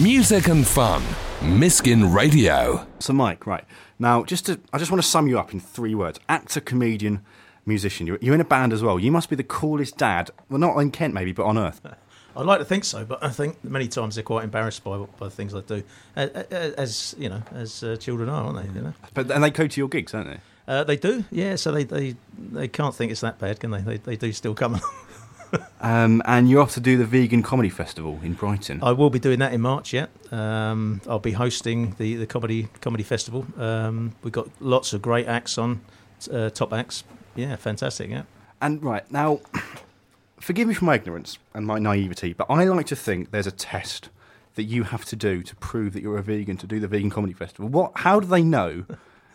Music and fun. Miskin Radio. So Mike, right. Now, I just want to sum you up in three words. Actor, comedian, musician. You're in a band as well. You must be the coolest dad. Well, not in Kent maybe, but on earth. I'd like to think so, but I think many times they're quite embarrassed by the things I do, as children are, aren't they? You know. And they go to your gigs, don't they? They do, yeah. So they can't think it's that bad, can they? They do still come along. And you're off to do the Vegan Comedy Festival in Brighton. I will be doing that in March, yeah. I'll be hosting the comedy festival. We've got lots of great acts on, top acts. Yeah, fantastic, yeah. And right, now... Forgive me for my ignorance and my naivety, but I like to think there's a test that you have to do to prove that you're a vegan to do the Vegan Comedy Festival. How do they know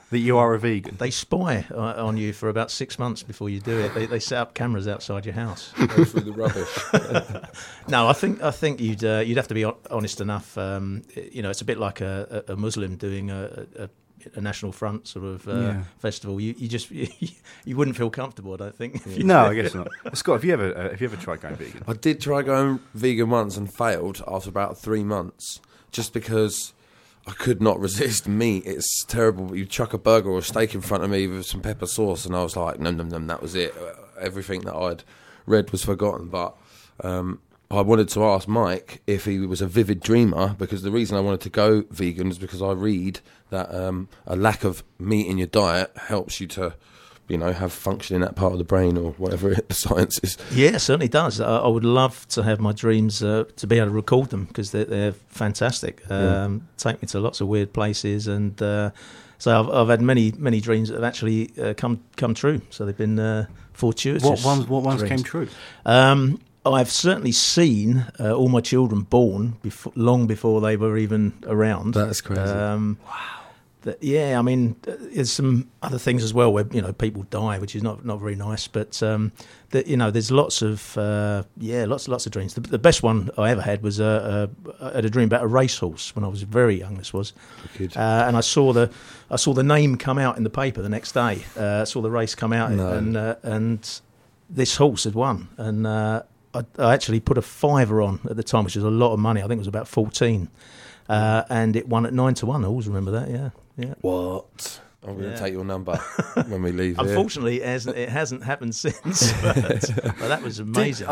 that you are a vegan? They spy on you for about 6 months before you do it. They set up cameras outside your house. Go through the rubbish. No, I think you'd have to be honest enough. You know, it's a bit like a Muslim doing a National Front sort of festival. You wouldn't feel comfortable, I don't think. No, I guess not. Scott, have you ever tried going vegan? I did try going vegan once and failed after about 3 months, just because I could not resist meat. It's terrible, but you chuck a burger or a steak in front of me with some pepper sauce, and I was like, nom nom nom, that was it. Everything that I'd read was forgotten. But I wanted to ask Mike if he was a vivid dreamer, because the reason I wanted to go vegan is because I read that a lack of meat in your diet helps you to, you know, have function in that part of the brain or whatever the science is. Yeah, it certainly does. I would love to have my dreams, to be able to record them, because they're fantastic. Take me to lots of weird places, and so I've had many, many dreams that have actually come true. So they've been fortuitous. What ones came true? I've certainly seen all my children born long before they were even around. That's crazy. Wow. I mean, there's some other things as well where, you know, people die, which is not very nice. But you know, there's lots of lots of dreams. The best one I ever had was I had a dream about a racehorse when I was very young. This was, and I saw the name come out in the paper the next day. I saw the race come out, and this horse had won, and. I actually put a £5 on at the time, which was a lot of money. I think it was about 14, and it won at 9-1. I always remember that. Yeah. What? I'm going to take your number when we leave. Unfortunately, it hasn't happened since. But that was amazing.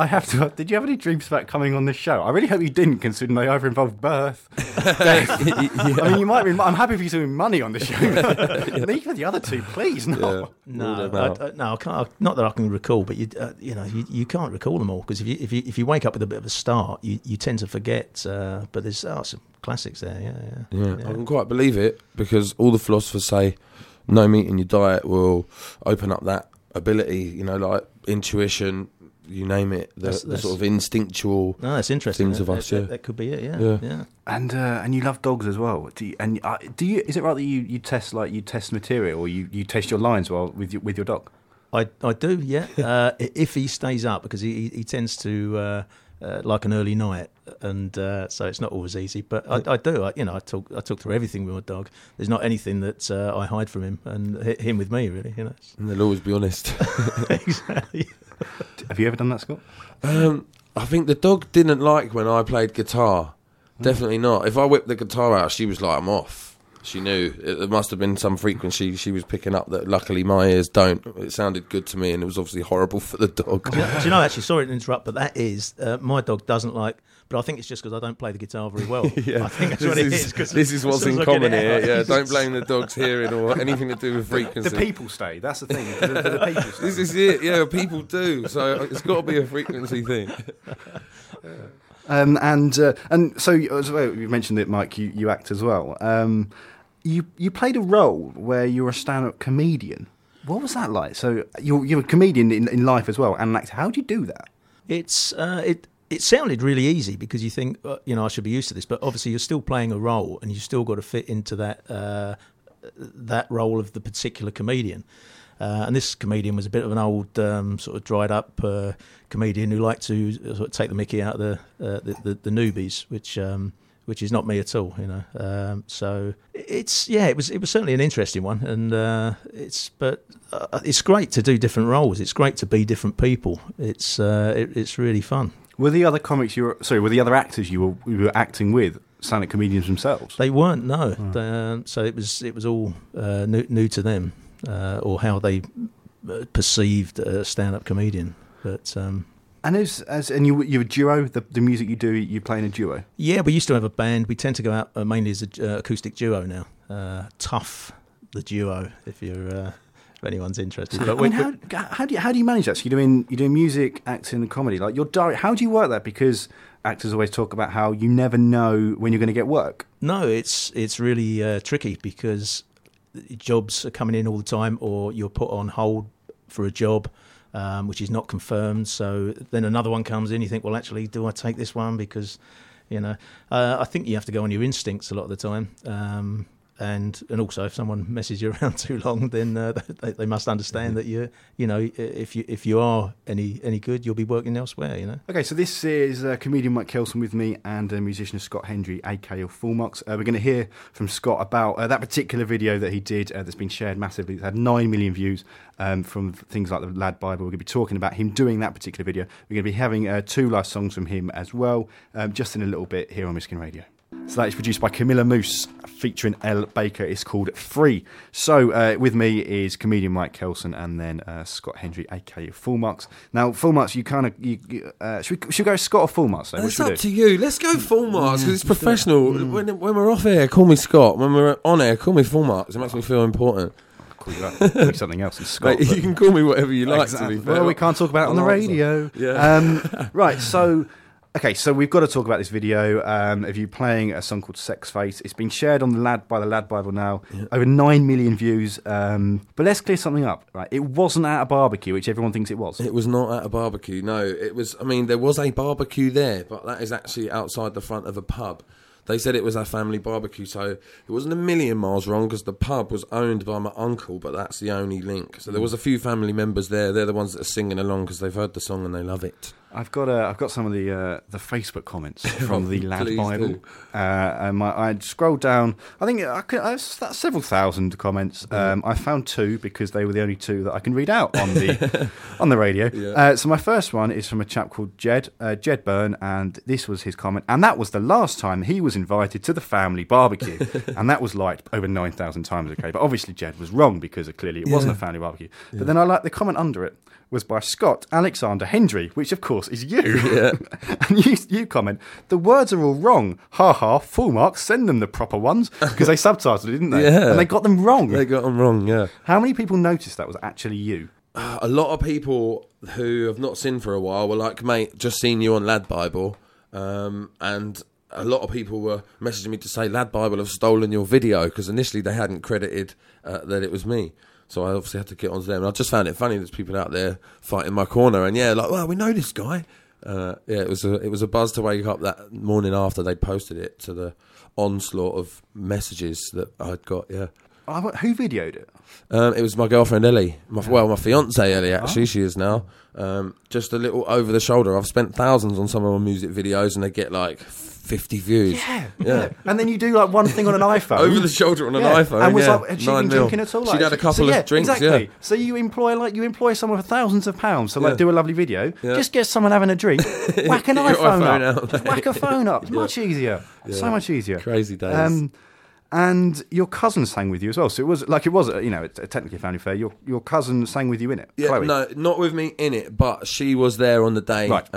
Did you have any dreams about coming on this show? I really hope you didn't, considering they either involved birth, death. I mean, you might. I'm happy for you to win money on this show. Leave the other two, please. No, I can't. Not that I can recall, but you can't recall them all, because if you wake up with a bit of a start, you tend to forget. But there's some classics there. Yeah. I can quite believe it, because all the philosophers say. No meat in your diet will open up that ability, you know, like intuition, you name it, the sort of instinctual things of us. That could be it, yeah. And you love dogs as well. Do you? Is it right that you test material, or you test your lines with your dog? I do, yeah. If he stays up, because he tends to like an early night. And so it's not always easy, but I do. I talk through everything with my dog. There's not anything that I hide from him, and him with me, really. You know, and they'll always be honest. Exactly. Have you ever done that, Scott? I think the dog didn't like when I played guitar. Definitely not. If I whipped the guitar out, she was like, "I'm off." She knew it must have been some frequency she was picking up that luckily my ears don't. It sounded good to me, and it was obviously horrible for the dog. Do you know, actually, sorry to interrupt, but that is my dog doesn't like. But I think it's just because I don't play the guitar very well. I think that's what it is. This is what's in common here. Yeah, don't blame the dog's hearing or anything to do with frequency. The people stay. That's the thing. The people stay. This is it. Yeah, people do. So it's got to be a frequency thing. And so you mentioned that, Mike. You act as well. You played a role where you were a stand-up comedian. What was that like? So you're a comedian in life as well, and an actor. How do you do that? It sounded really easy, because you think, I should be used to this, but obviously you're still playing a role, and you've still got to fit into that role of the particular comedian. And this comedian was a bit of an old sort of dried-up comedian who liked to sort of take the mickey out of the newbies, which is not me at all, you know. So it was certainly an interesting one, and it's great to do different roles. It's great to be different people. It's really fun. Were the other actors you were acting with stand-up comedians themselves? They weren't, no. Oh. So it was all new to them, or how they perceived a stand-up comedian. But and you're a duo. The music you do, you play in a duo. Yeah, we used to have a band. We tend to go out mainly as an acoustic duo now. Tough, the duo, if anyone's interested. But how do you manage that? So you're doing music, acting, and comedy. Like your diary, how do you work that? Because actors always talk about how you never know when you're going to get work. No, it's really tricky because jobs are coming in all the time, or you're put on hold for a job which is not confirmed. So then another one comes in. You think, well, actually, do I take this one? Because I think you have to go on your instincts a lot of the time. And also, if someone messes you around too long, then they must understand that if you are any good, you'll be working elsewhere. Okay, so this is comedian Mike Kelson with me and musician Scott Hendry, aka Fullmarx. We're going to hear from Scott about that particular video that he did that's been shared massively. It's had 9 million views from things like the Lad Bible. We're going to be talking about him doing that particular video. We're going to be having two live songs from him as well, just in a little bit here on Miskin Radio. So that is produced by Camilla Moose, featuring Elle Baker. It's called Free. So with me is comedian Mike Kelson and then Scott Hendry, a.k.a. Fullmarx. Now, Fullmarx, should we go Scott or Fullmarx? It's up to you. Let's go Fullmarx, because it's professional. When we're off air, call me Scott. When we're on air, call me Fullmarx. It makes me feel important. Like something else in Scott. Mate, you can call me whatever you like, exactly. To be fair. Well, we can't talk about it on the radio. Yeah. Right, so... Okay, so we've got to talk about this video of you playing a song called Sex Face. It's been shared on the Lad Bible now, over 9 million views. But let's clear something up, right? It wasn't at a barbecue, which everyone thinks it was. It was not at a barbecue, no. It was, I mean, there was a barbecue there, but that is actually outside the front of a pub. They said it was a family barbecue, so it wasn't a million miles wrong because the pub was owned by my uncle, but that's the only link. So there was a few family members there. They're the ones that are singing along because they've heard the song and they love it. I've got some of the Facebook comments from the Lad Bible. I scrolled down. I think that's several thousand comments. I found two because they were the only two that I can read out on the on the radio. Yeah. So my first one is from a chap called Jed Byrne, and this was his comment. And that was the last time he was invited to the family barbecue, and that was liked over 9,000 times. Okay, but obviously Jed was wrong because clearly it wasn't a family barbecue. Yeah. But then I like the comment under it. Was by Scott Alexander Hendry, which of course is you. Yeah. And you comment, the words are all wrong. Ha ha, Fullmarx, send them the proper ones. Because they subtitled it, didn't they? Yeah. And they got them wrong. Yeah. How many people noticed that was actually you? A lot of people who have not seen for a while were like, mate, just seen you on Lad Bible. And a lot of people were messaging me to say, Lad Bible have stolen your video. Because initially they hadn't credited that it was me. So I obviously had to get on to them. And I just found it funny there's people out there fighting my corner. And well, we know this guy. It was a buzz to wake up that morning after they posted it to the onslaught of messages that I'd got, yeah. Who videoed it? It was my girlfriend Ellie. My fiancée Ellie, actually, she is now. Just a little over the shoulder. I've spent thousands on some of my music videos and they get like 50 views. Yeah. And then you do like one thing on an iPhone. Over the shoulder on an iPhone. And was like, had she been drinking at all? Like, she'd had a couple of drinks, exactly. So you employ someone for thousands of pounds to do a lovely video. Yeah. Just get someone having a drink, whack an iPhone up. Just whack a phone up. It's much easier. Yeah. So much easier. Crazy days. And your cousin sang with you as well, so it was technically a family affair. Your cousin sang with you in it, Chloe. No, not with me in it, but she was there on the day, right.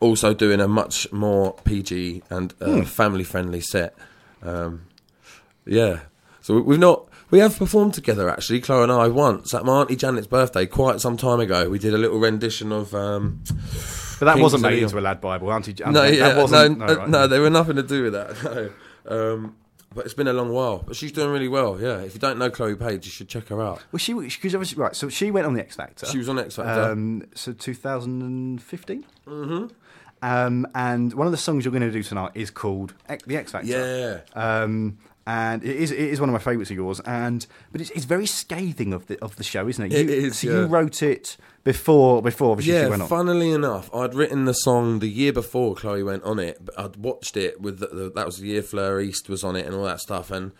Also doing a much more PG and family-friendly set. So we have performed together actually, Chloe and I, once at my Auntie Janet's birthday quite some time ago. We did a little rendition of. But that wasn't made into a Lad Bible, Auntie Janet. No, they were nothing to do with that. No. But it's been a long while. But she's doing really well, yeah. If you don't know Chloe Page, you should check her out. Well, so she went on the X Factor. She was on X Factor. So 2015? Mm-hmm. And one of the songs you're going to do tonight is called The X Factor. Yeah. And it is one of my favourites of yours. But it's very scathing of the show, isn't it? You wrote it before obviously she went on. Yeah, funnily enough, I'd written the song the year before Chloe went on it. But I'd watched it with that was the year Fleur East was on it and all that stuff. And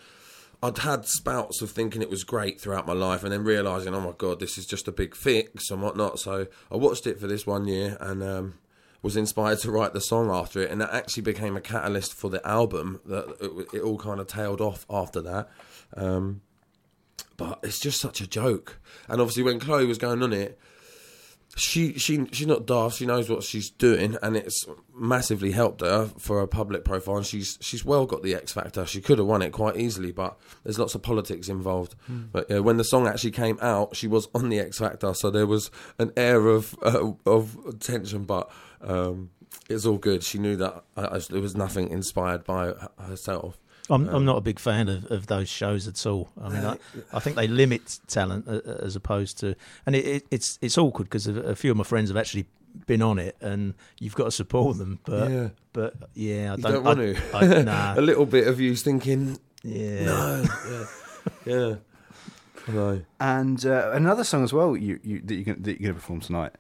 I'd had spouts of thinking it was great throughout my life, and then realising, oh my god, this is just a big fix and whatnot. So I watched it for this one year and was inspired to write the song after it, and that actually became a catalyst for the album. That it all kind of tailed off after that. But it's just such a joke. And obviously when Chloe was going on it, she's not daft, she knows what she's doing, and it's massively helped her for her public profile, and she's well got the X Factor. She could have won it quite easily, but there's lots of politics involved. But yeah, when the song actually came out, she was on the X Factor, so there was an air of tension, but it's all good. She knew that there was nothing inspired by herself. I'm not a big fan of those shows at all. I mean, I think they limit talent as opposed to, and it's awkward because a few of my friends have actually been on it, and you've got to support them. But yeah, I don't want to. Nah. A little bit of you's thinking, yeah, no, yeah. No. And another song as well that you're going to perform tonight.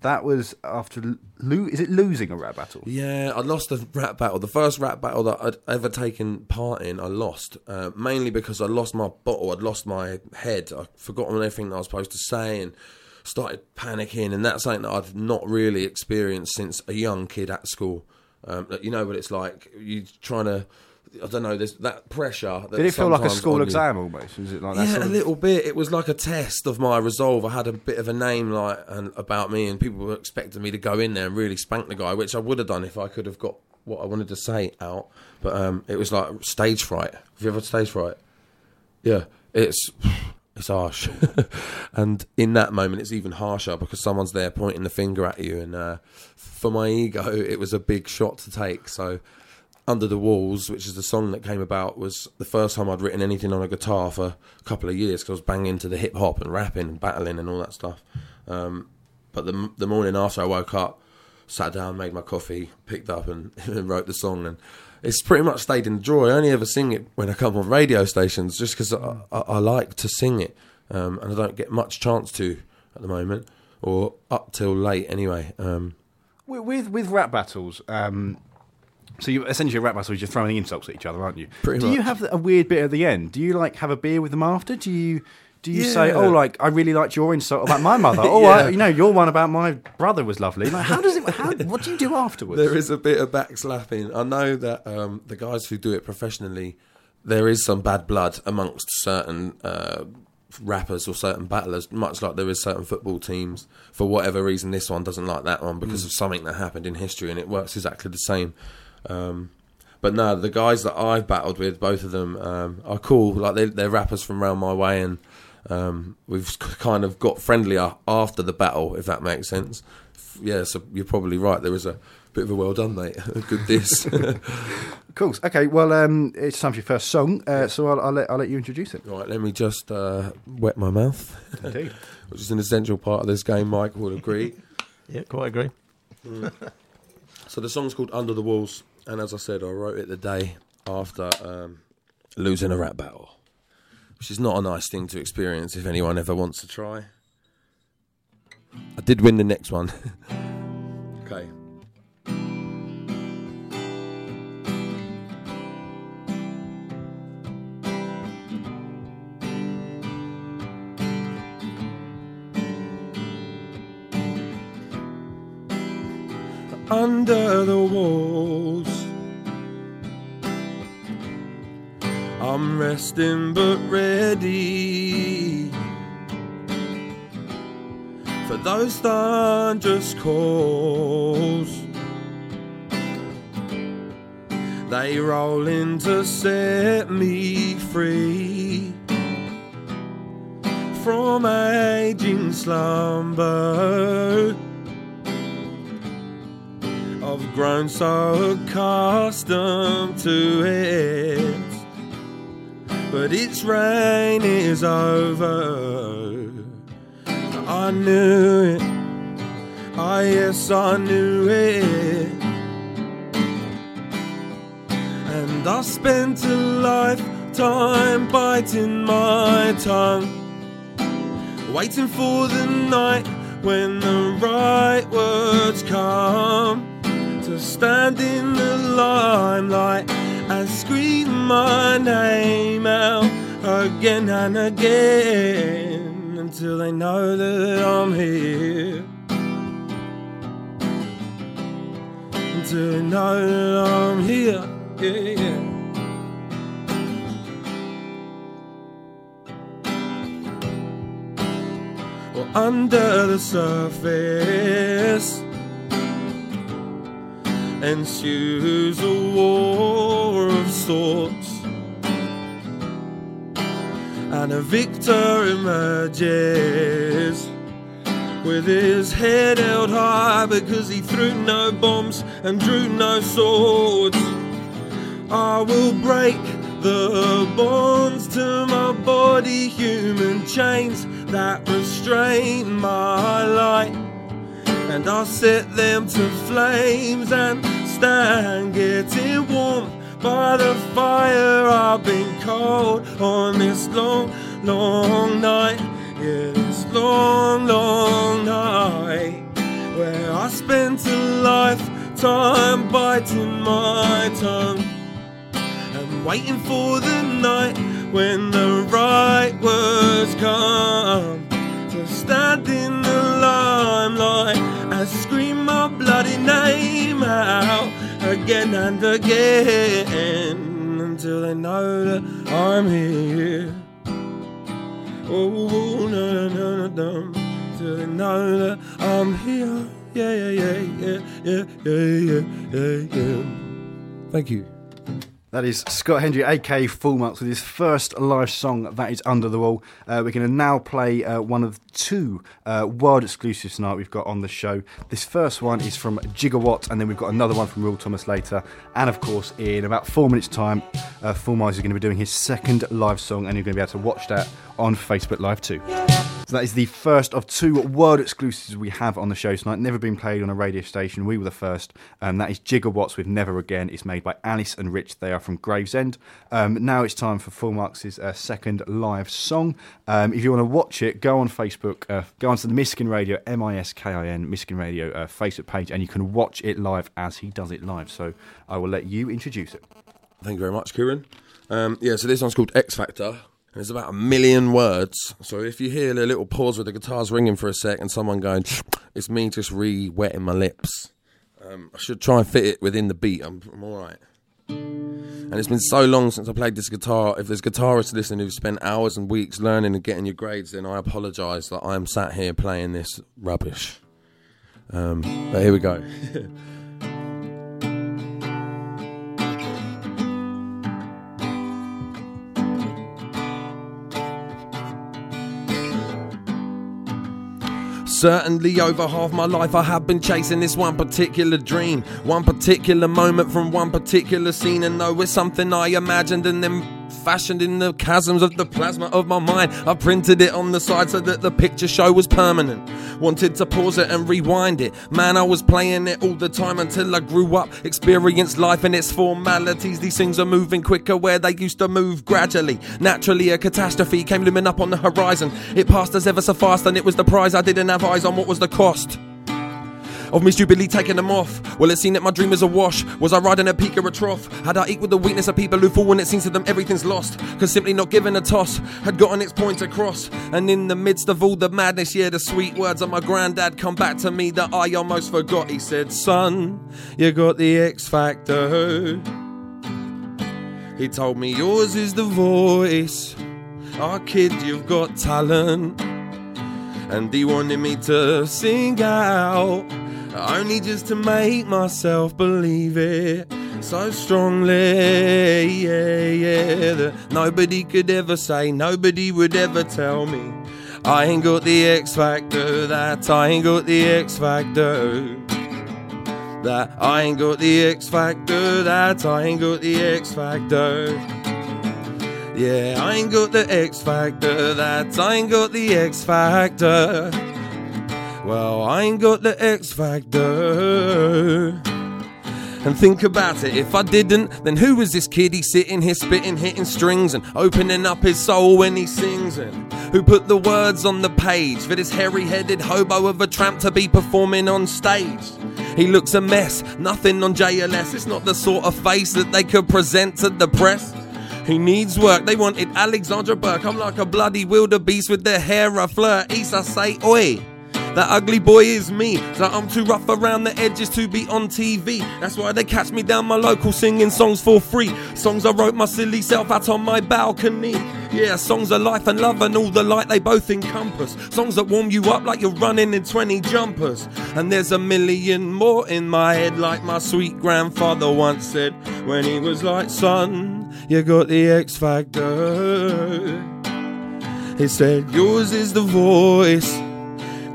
That was after losing a rap battle? Yeah, I lost the rap battle. The first rap battle that I'd ever taken part in, I lost. Mainly because I lost my bottle, I'd lost my head. I'd forgotten everything that I was supposed to say and started panicking. And that's something that I've not really experienced since a young kid at school. You know what it's like. You're trying to... I don't know, there's that pressure. Did it feel like a school exam almost? Was it like that? Yeah, a little bit. It was like a test of my resolve. I had a bit of a name about me, and people were expecting me to go in there and really spank the guy, which I would have done if I could have got what I wanted to say out. But it was like stage fright. Have you ever had stage fright? Yeah, it's harsh. And in that moment, it's even harsher because someone's there pointing the finger at you. And for my ego, it was a big shot to take, so... Under the Walls, which is the song that came about, was the first time I'd written anything on a guitar for a couple of years because I was banging to the hip-hop and rapping and battling and all that stuff. But the morning after I woke up, sat down, made my coffee, picked up and wrote the song. And it's pretty much stayed in the drawer. I only ever sing it when I come on radio stations just because I like to sing it. And I don't get much chance to at the moment, or up till late anyway. With rap battles... So you essentially a rap battle is just throwing insults at each other, aren't you? Pretty much. You have a weird bit at the end? Do you like have a beer with them after? Do you say, oh, like I really liked your insult about my mother? Oh, yeah. Your one about my brother was lovely. Like, what do you do afterwards? There is a bit of backslapping. I know that the guys who do it professionally, there is some bad blood amongst certain rappers or certain battlers, much like there is certain football teams. For whatever reason, this one doesn't like that one because of something that happened in history, and it works exactly the same. But no, the guys that I've battled with, both of them are cool. Like they're rappers from round my way, and we've kind of got friendlier after the battle, if that makes sense. Yeah, so you're probably right. There is a bit of a well done, mate. Good diss. Cool. Okay, well, it's time for your first song, so I'll let you introduce it. Right, let me just wet my mouth. Indeed. Which is an essential part of this game, Mike will agree. Yeah, quite agree. So the song's called Under the Walls, and as I said, I wrote it the day after losing a rap battle, which is not a nice thing to experience if anyone ever wants to try. I did win the next one. Okay. Under the walls, I'm resting but ready for those thunderous calls. They roll in to set me free from aging slumber. I've grown so accustomed to it, but its reign is over. I knew it, ah, yes, I knew it. And I spent a lifetime biting my tongue, waiting for the night when the right words come. To stand in the limelight and scream my name out again and again until they know that I'm here. doing all along here, yeah, yeah. Well, under the surface, ensues a war of sorts, and a victor emerges with his head held high because he threw no bombs and drew no swords. I will break the bonds to my body, human chains that restrain my light, and I'll set them to flames and stand getting warm by the fire. I've been cold on this long, long night. Yeah, this long, long night where I spent a lifetime biting my tongue and waiting for the night when the right words come to stand in the limelight and scream my bloody name out again and again until they know that I'm here. Oh, no, no, no, no, till they know that I'm here. Yeah, yeah, yeah, yeah, yeah, yeah, yeah, yeah. Thank you. That is Scott Hendry, aka Fullmarx, with his first live song, that is Under The Wall. We're going to now play one of two wild exclusives tonight we've got on the show. This first one is from Jigga Watts, and then we've got another one from Royal Thomas later. And of course, in about 4 minutes' time, Fullmarx is going to be doing his second live song, and you're going to be able to watch that on Facebook Live too. So that is the first of two world exclusives we have on the show tonight. Never been played on a radio station. We were the first. That is Jigga Watts with Never Again. It's made by Alice and Rich. They are from Gravesend. Now it's time for Fullmarx's second live song. If you want to watch it, go on Facebook. Go onto the Miskin Radio, M-I-S-K-I-N, Miskin Radio Facebook page, and you can watch it live as he does it live. So I will let you introduce it. Thank you very much, Kieran. So this one's called X Factor. And it's about 1 million words. So if you hear a little pause with the guitars ringing for a sec and someone going, it's me just re-wetting my lips. I should try and fit it within the beat. I'm all right. And it's been so long since I played this guitar. If there's guitarists listening who've spent hours and weeks learning and getting your grades, then I apologise that I am sat here playing this rubbish. But here we go. Certainly over half my life I have been chasing this one particular dream, one particular moment from one particular scene, and though it's something I imagined and then fashioned in the chasms of the plasma of my mind, I printed it on the side so that the picture show was permanent. Wanted to pause it and rewind it. Man, I was playing it all the time until I grew up, experienced life and its formalities. These things are moving quicker where they used to move gradually. Naturally a catastrophe came looming up on the horizon. It passed us ever so fast and it was the prize. I didn't have eyes on what was the cost of me stupidly taking them off. Well, it seemed that my dream was a wash. Was I riding a peak or a trough? Had I equaled the weakness of people who fall when it seems to them everything's lost? Cause simply not giving a toss had gotten its point across. And in the midst of all the madness, yeah, the sweet words of my granddad come back to me that I almost forgot. He said, son, you got the X Factor. He told me yours is the voice. Oh kid, you've got talent. And he wanted me to sing out, only just to make myself believe it so strongly, yeah, yeah, that nobody could ever say, nobody would ever tell me I ain't got the X Factor, that I ain't got the X Factor, that I ain't got the X Factor, that I ain't got the X Factor. Yeah, I ain't got the X Factor, that I ain't got the X Factor. Well, I ain't got the X Factor. And think about it, if I didn't, then who was this kid? He's sitting here spitting, hitting strings and opening up his soul when he sings. And who put the words on the page for this hairy-headed hobo of a tramp to be performing on stage? He looks a mess, nothing on JLS. It's not the sort of face that they could present to the press. He needs work. They wanted Alexandra Burke. I'm like a bloody wildebeest with their hair a Fleur East. I say, oi, That ugly boy is me. So I'm too rough around the edges to be on TV. That's why they catch me down my local singing songs for free. Songs I wrote my silly self out on my balcony. Yeah, songs of life and love and all the light they both encompass. Songs that warm you up like you're running in 20 jumpers. And there's a million more in my head, like my sweet grandfather once said when he was like, son, you got the X Factor. He said, yours is the voice.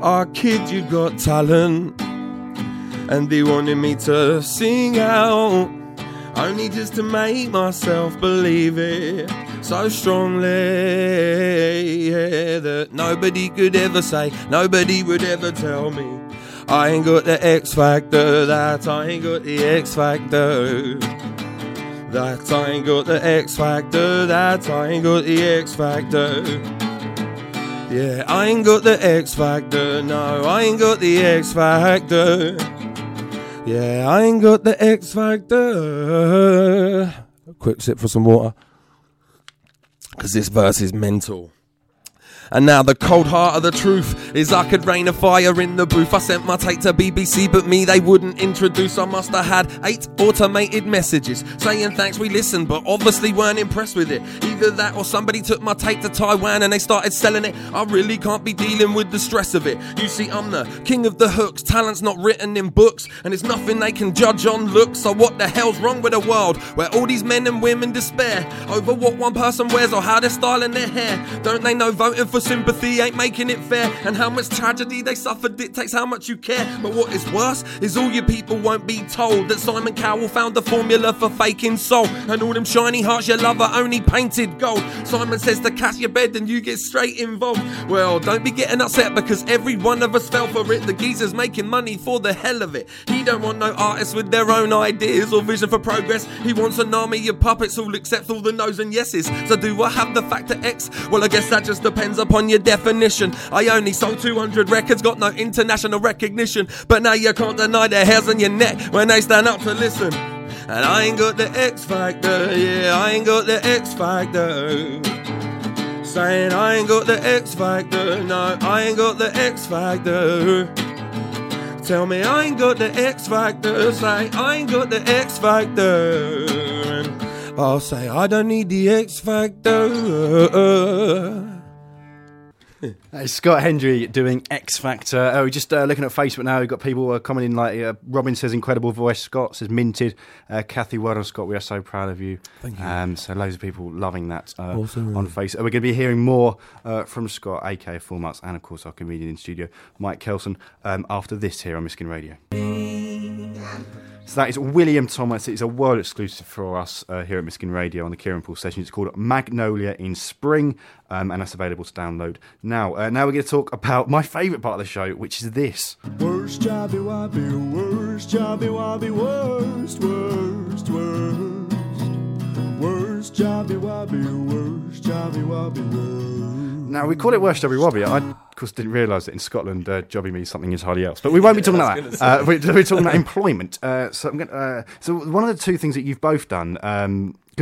Our kid, you got talent. And he wanted me to sing out, only just to make myself believe it so strongly, yeah, that nobody could ever say, nobody would ever tell me, I ain't got the X Factor, that I ain't got the X Factor, that I ain't got the X Factor, that I ain't got the X Factor, yeah, I ain't got the X Factor, no, I ain't got the X Factor. Yeah, I ain't got the X Factor. A quick sip for some water, because this verse is mental. And now the cold heart of the truth is I could rain a fire in the booth. I sent my tape to BBC, but me they wouldn't introduce. I must have had 8 automated messages saying thanks, we listened, but obviously weren't impressed with it. Either that or somebody took my tape to Taiwan and they started selling it. I really can't be dealing with the stress of it. You see, I'm the king of the hooks. Talent's not written in books, and it's nothing they can judge on looks. So what the hell's wrong with a world where all these men and women despair over what one person wears or how they're styling their hair? Don't they know voting for sympathy ain't making it fair, and how much tragedy they suffer dictates how much you care? But what is worse is all you people won't be told that Simon Cowell found the formula for faking soul, and all them shiny hearts you love are only painted gold. Simon says to catch your bed and you get straight involved. Well, don't be getting upset because every one of us fell for it. The geezer's making money for the hell of it. He don't want no artists with their own ideas or vision for progress. He wants an army of puppets all accept all the no's and yeses. So do I have the factor X? Well, I guess that just depends upon your definition. I only sold 200 records, got no international recognition, but now you can't deny their hairs on your neck when they stand up to listen. And I ain't got the X Factor, yeah, I ain't got the X Factor. Saying I ain't got the X Factor, no, I ain't got the X Factor. Tell me I ain't got the X Factor, say I ain't got the X Factor. And I'll say I don't need the X Factor. That is Scott Hendry doing X Factor. We're just looking at Facebook now. We've got people commenting like Robin says incredible voice. Scott says minted. Kathy, well done, Scott. We are so proud of you. Thank you. So loads of people loving that awesome, on Facebook. We're going to be hearing more from Scott, aka Fullmarx, and of course our comedian in studio, Mike Kelson, after this here on Miskin Radio. So that is William Thomas. It's a world exclusive for us here at Miskin Radio on the Kieran Poole session. It's called Magnolia in Spring, and that's available to download now. Now we're going to talk about my favourite part of the show, which is this. Worst jobby wobby, worst jobby wobby, worst, worst, worst. Worst jobby wobby, worst jobby wobby, worst. Now, we call it worst jobby wobby. I, of course, didn't realise that in Scotland, jobby means something entirely else. But we won't be talking about that. We're talking about employment. So one of the two things that you've both done,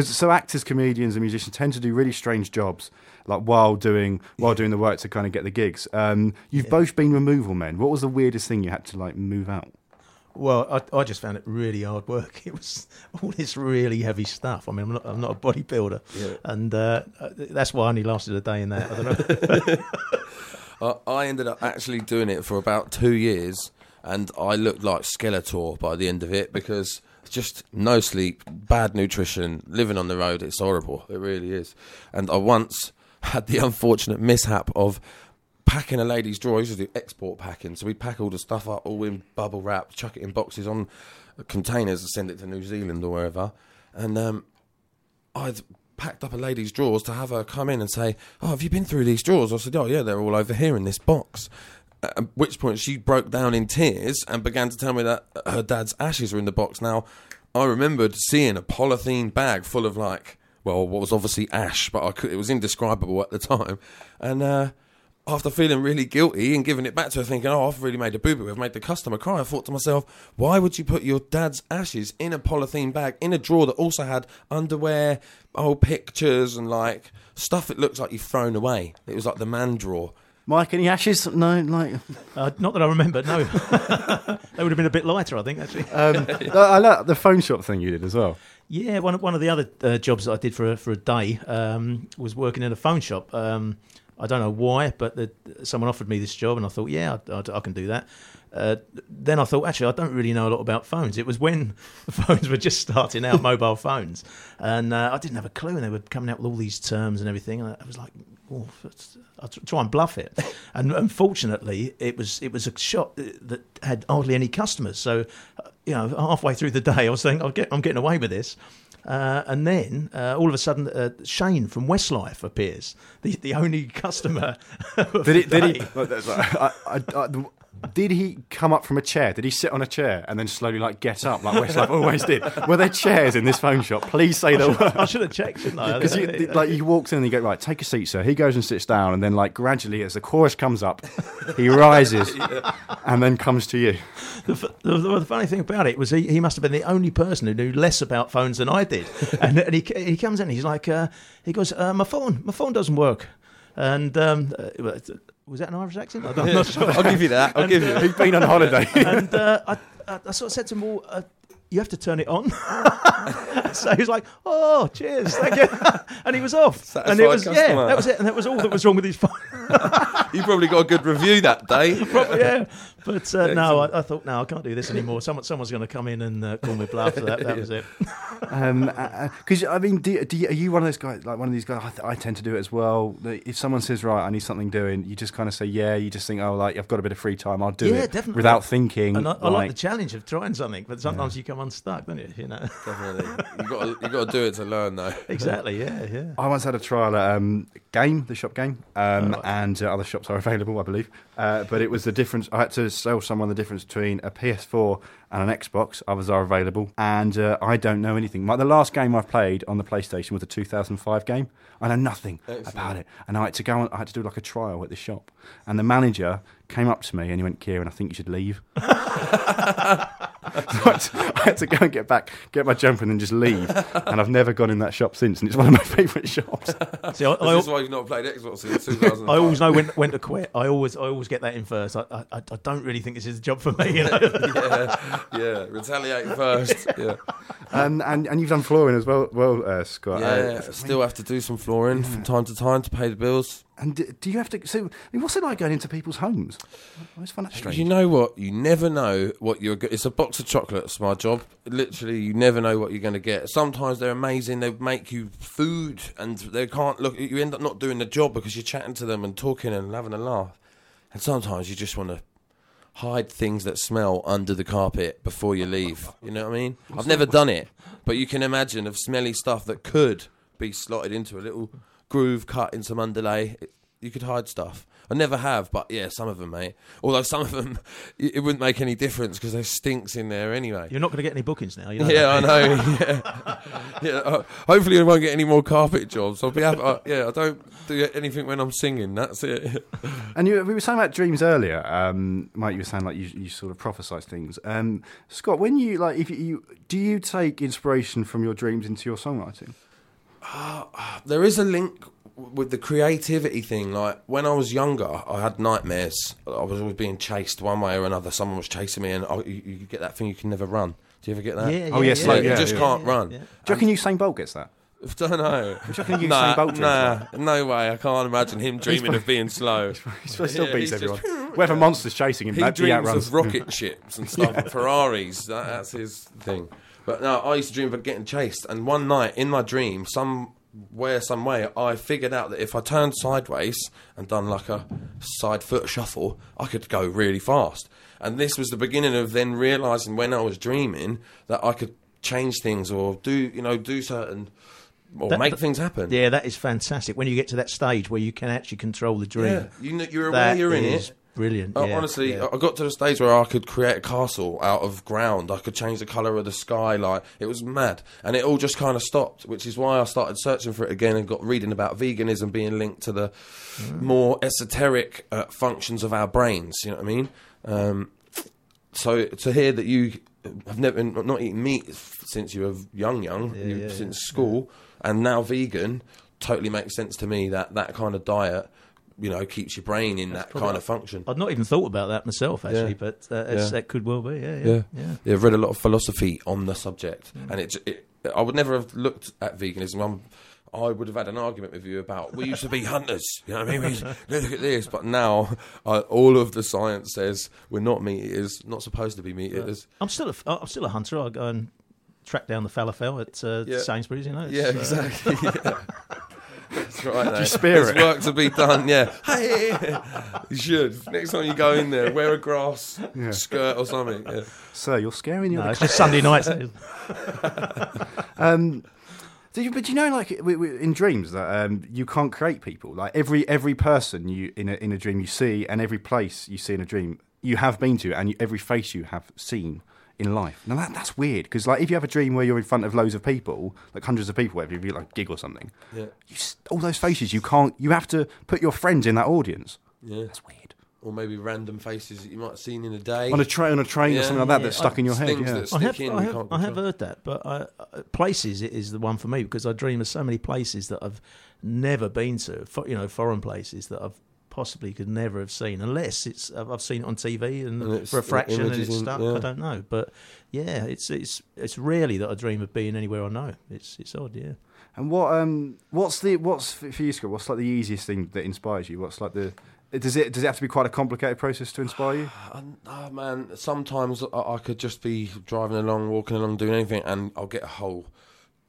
so actors, comedians and musicians tend to do really strange jobs, like while doing the work to kind of get the gigs. You've both been removal men. What was the weirdest thing you had to, like, move out? Well, I just found it really hard work. It was all this really heavy stuff. I mean, I'm not a bodybuilder, and that's why I only lasted a day in there. I don't know. I ended up actually doing it for about 2 years, and I looked like Skeletor by the end of it because just no sleep, bad nutrition, living on the road. It's horrible. It really is. And I once had the unfortunate mishap of packing a lady's drawer. I used to do export packing, so we'd pack all the stuff up, all in bubble wrap, chuck it in boxes on containers and send it to New Zealand or wherever. And I'd packed up a lady's drawers to have her come in and say, oh, have you been through these drawers? I said, oh yeah, they're all over here in this box. At which point she broke down in tears and began to tell me that her dad's ashes were in the box. Now, I remembered seeing a polythene bag full of, like, well, what was obviously ash, but it was indescribable at the time. And after feeling really guilty and giving it back to her, thinking, oh, I've really made a boo-boo, I've made the customer cry, I thought to myself, why would you put your dad's ashes in a polythene bag, in a drawer that also had underwear, old pictures and, like, stuff it looks like you've thrown away? It was like the man drawer. Mike, any ashes? No, like not that I remember. No, they would have been a bit lighter, I think. Actually, I like the phone shop thing you did as well. Yeah, one of the other jobs that I did for a day was working in a phone shop. I don't know why, but someone offered me this job, and I thought, yeah, I can do that. Then I thought, actually, I don't really know a lot about phones. It was when phones were just starting out, mobile phones, and I didn't have a clue, and they were coming out with all these terms and everything, and I was like, oh, I'll try and bluff it. And unfortunately, it was a shop that had hardly any customers. So, you know, halfway through the day, I was thinking, I'm getting away with this. And then all of a sudden, Shane from Westlife appears, the only customer. Did he come up from a chair? Did he sit on a chair and then slowly get up like Westlife always did? Were there chairs in this phone shop? Please say there were. I should have checked, shouldn't I? Because he walks in and you go, right, take a seat, sir. He goes and sits down, and then gradually as the chorus comes up, he rises and then comes to you. The funny thing about it was he must have been the only person who knew less about phones than I did. And he comes in, he's like, he goes, my phone doesn't work. And was that an Irish accent? I'm not sure. I'll give you that. I'll give you that. He's been on holiday. And I sort of said to him, well, you have to turn it on. So he's like, oh, cheers, thank you. And he was off. Satisfied and it was customer. Yeah, that was it. And that was all that was wrong with his phone. You probably got a good review that day. Probably, yeah. But no, I thought, no, I can't do this anymore. Someone's going to come in and call me bluff. So that was it. Because I mean, are you one of those guys? Like one of these guys, I tend to do it as well. If someone says, right, I need something doing, you just kind of say, yeah. You just think, oh, I've got a bit of free time, I'll do it. Yeah, definitely. Without thinking. And I like the challenge of trying something, but sometimes you come unstuck, don't you? You know. Definitely. You've got to do it to learn, though. Exactly. Yeah. Yeah. I once had a trial at Game, the shop Game, and other shops are available, I believe. But it was the difference. I had to sell someone the difference between a PS4 and an Xbox. Others are available, and I don't know anything. The last game I've played on the PlayStation was a 2005 game. I know nothing about it, and I had to do a trial at the shop, and the manager came up to me and he went, "Kieran, I think you should leave." I had to go and get my jumper and then just leave. And I've never gone in that shop since, and it's one of my favourite shops. See, this is why you've not played Xbox since 2005. I always know when to quit. I always get that in first. I don't really think this is a job for me. You know? yeah, retaliate first. Yeah. And you've done flooring as well, Scott. Yeah, I still have to do some flooring from time to time to pay the bills. And do you have to? So, what's it like going into people's homes? I always find that strange. You know what? You never know what you're. It's a box of chocolates. My job, literally, you never know what you're going to get. Sometimes they're amazing. They make you food, and they can't look. You end up not doing the job because you're chatting to them and talking and having a laugh. And sometimes you just want to hide things that smell under the carpet before you leave. You know what I mean? I've never done it, but you can imagine of smelly stuff that could be slotted into a little groove cut in some underlay. You could hide stuff. I never have, but yeah, some of them, mate. Although some of them, it wouldn't make any difference because there stinks in there anyway. You're not going to get any bookings now. You know that, I know. Yeah. Hopefully, I won't get any more carpet jobs. I'll be happy. I don't do anything when I'm singing. That's it. And we were saying about dreams earlier, Mike. You were saying you sort of prophesize things. Scott, when you do you take inspiration from your dreams into your songwriting? There is a link with the creativity thing. When I was younger, I had nightmares. I was always being chased one way or another. Someone was chasing me, and you get that thing you can never run. Do you ever get that? You just can't run. Yeah. Do you reckon Usain Bolt gets that? I don't know. No way. I can't imagine him dreaming of being slow. He still beats everyone. Whether monster's chasing him, he dreams of rocket ships and stuff, and Ferraris. That's his thing. But no, I used to dream about getting chased. And one night, in my dream, some way, I figured out that if I turned sideways and done a side foot shuffle, I could go really fast. And this was the beginning of then realising when I was dreaming that I could change things or do certain, or make things happen. Yeah, that is fantastic. When you get to that stage where you can actually control the dream. Yeah, you're aware you're in it. Brilliant. Honestly, I got to the stage where I could create a castle out of ground. I could change the colour of the sky. It was mad. And it all just kind of stopped, which is why I started searching for it again and got reading about veganism being linked to the more esoteric functions of our brains. You know what I mean? So to hear that you have not eaten meat since you were young, since school, and now vegan, totally makes sense to me that that kind of diet you know, keeps your brain in that kind of function. I'd not even thought about that myself, actually, but that could well be, Yeah, I've read a lot of philosophy on the subject, and it I would never have looked at veganism. I would have had an argument with you about, we used to be hunters, you know what I mean? Look at this. But now, all of the science says we're not meat eaters, not supposed to be meat eaters. I'm still a hunter. I go and track down the falafel at Sainsbury's, you know? Yeah, exactly. Yeah. That's right, mate. Just spare it. There's work to be done, yeah. Hey, you should. Next time you go in there, wear a grass skirt or something. Yeah. Sir, you're scaring your... No, it's just Sunday nights. But do you know, like, in dreams, that you can't create people? Like, every person you in a dream you see, and every place you see in a dream you have been to, and every face you have seen in life. Now, that's weird, because, like, if you have a dream where you're in front of loads of people, like hundreds of people, whatever, if you, like, gig or something, all those faces, you have to put your friends in that audience. Yeah. That's weird. Or maybe random faces that you might have seen in a day. On a train or something like that that's stuck in your head. I have heard that, but places is the one for me, because I dream of so many places that I've never been to, you know, foreign places that I've possibly could never have seen, unless it's I've seen it on TV and refraction and it's stuck. I don't know. But, yeah, it's rarely that I dream of being anywhere I know. It's odd, yeah. And what's for you, Scott, what's, like, the easiest thing that inspires you? What's, like, the... Does it have to be quite a complicated process to inspire you? Oh, man, sometimes I could just be driving along, walking along, doing anything, and I'll get a whole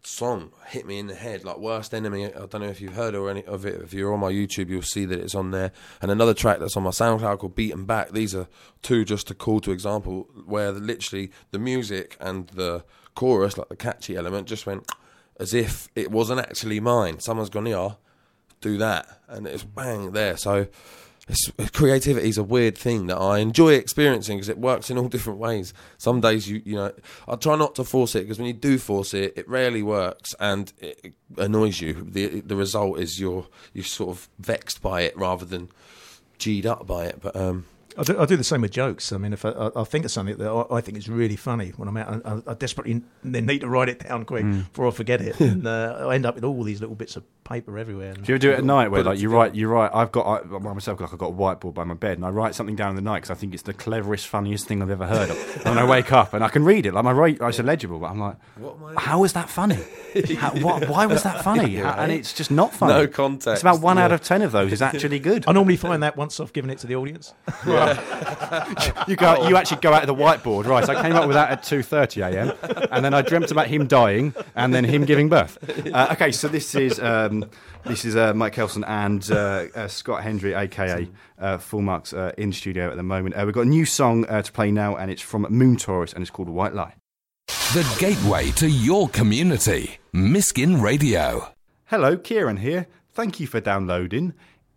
song hit me in the head, like Worst Enemy. I don't know if you've heard or any of it. If you're on my YouTube, you'll see that it's on there. And another track that's on my SoundCloud called Beat 'Em Back. These are two just to call to example, where literally the music and the chorus, like the catchy element, just went as if it wasn't actually mine. Someone's gone, yeah, do that. And it's bang there. So... creativity is a weird thing that I enjoy experiencing, because it works in all different ways. Some days you know, I try not to force it, because when you do force it, it rarely works and it annoys you. The result is you're sort of vexed by it rather than G'd up by it. But I do the same with jokes. I mean, if I think of something that I think is really funny when I'm out, I desperately need to write it down quick before I forget it. And I end up with all these little bits of paper everywhere. And do you ever do it at night where, like, you write? I've got a whiteboard by my bed, and I write something down in the night because I think it's the cleverest, funniest thing I've ever heard of. And I wake up and I can read it. Like, it's illegible, but I'm like, how was that funny? Why was that funny? And it's just not funny. No context. It's about 1 out of 10 of those is actually good. I normally find that once I've given it to the audience. You actually go out of the whiteboard, right? So I came up with that at 2:30 a.m. and then I dreamt about him dying and then him giving birth. Okay, so this is Mike Kelson and Scott Hendry, aka Fullmarx, in studio at the moment. We've got a new song to play now, and it's from Moon Taurus, and it's called White Lie. The gateway to your community, Miskin Radio. Hello, Kieran here. Thank you for downloading.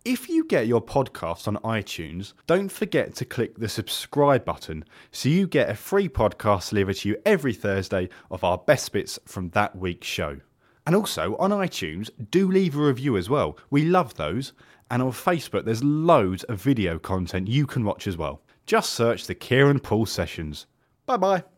If you get your podcasts on iTunes, don't forget to click the subscribe button so you get a free podcast delivered to you every Thursday of our best bits from that week's show. And also, on iTunes, do leave a review as well. We love those. And on Facebook, there's loads of video content you can watch as well. Just search the Kieran Poole Sessions. Bye-bye.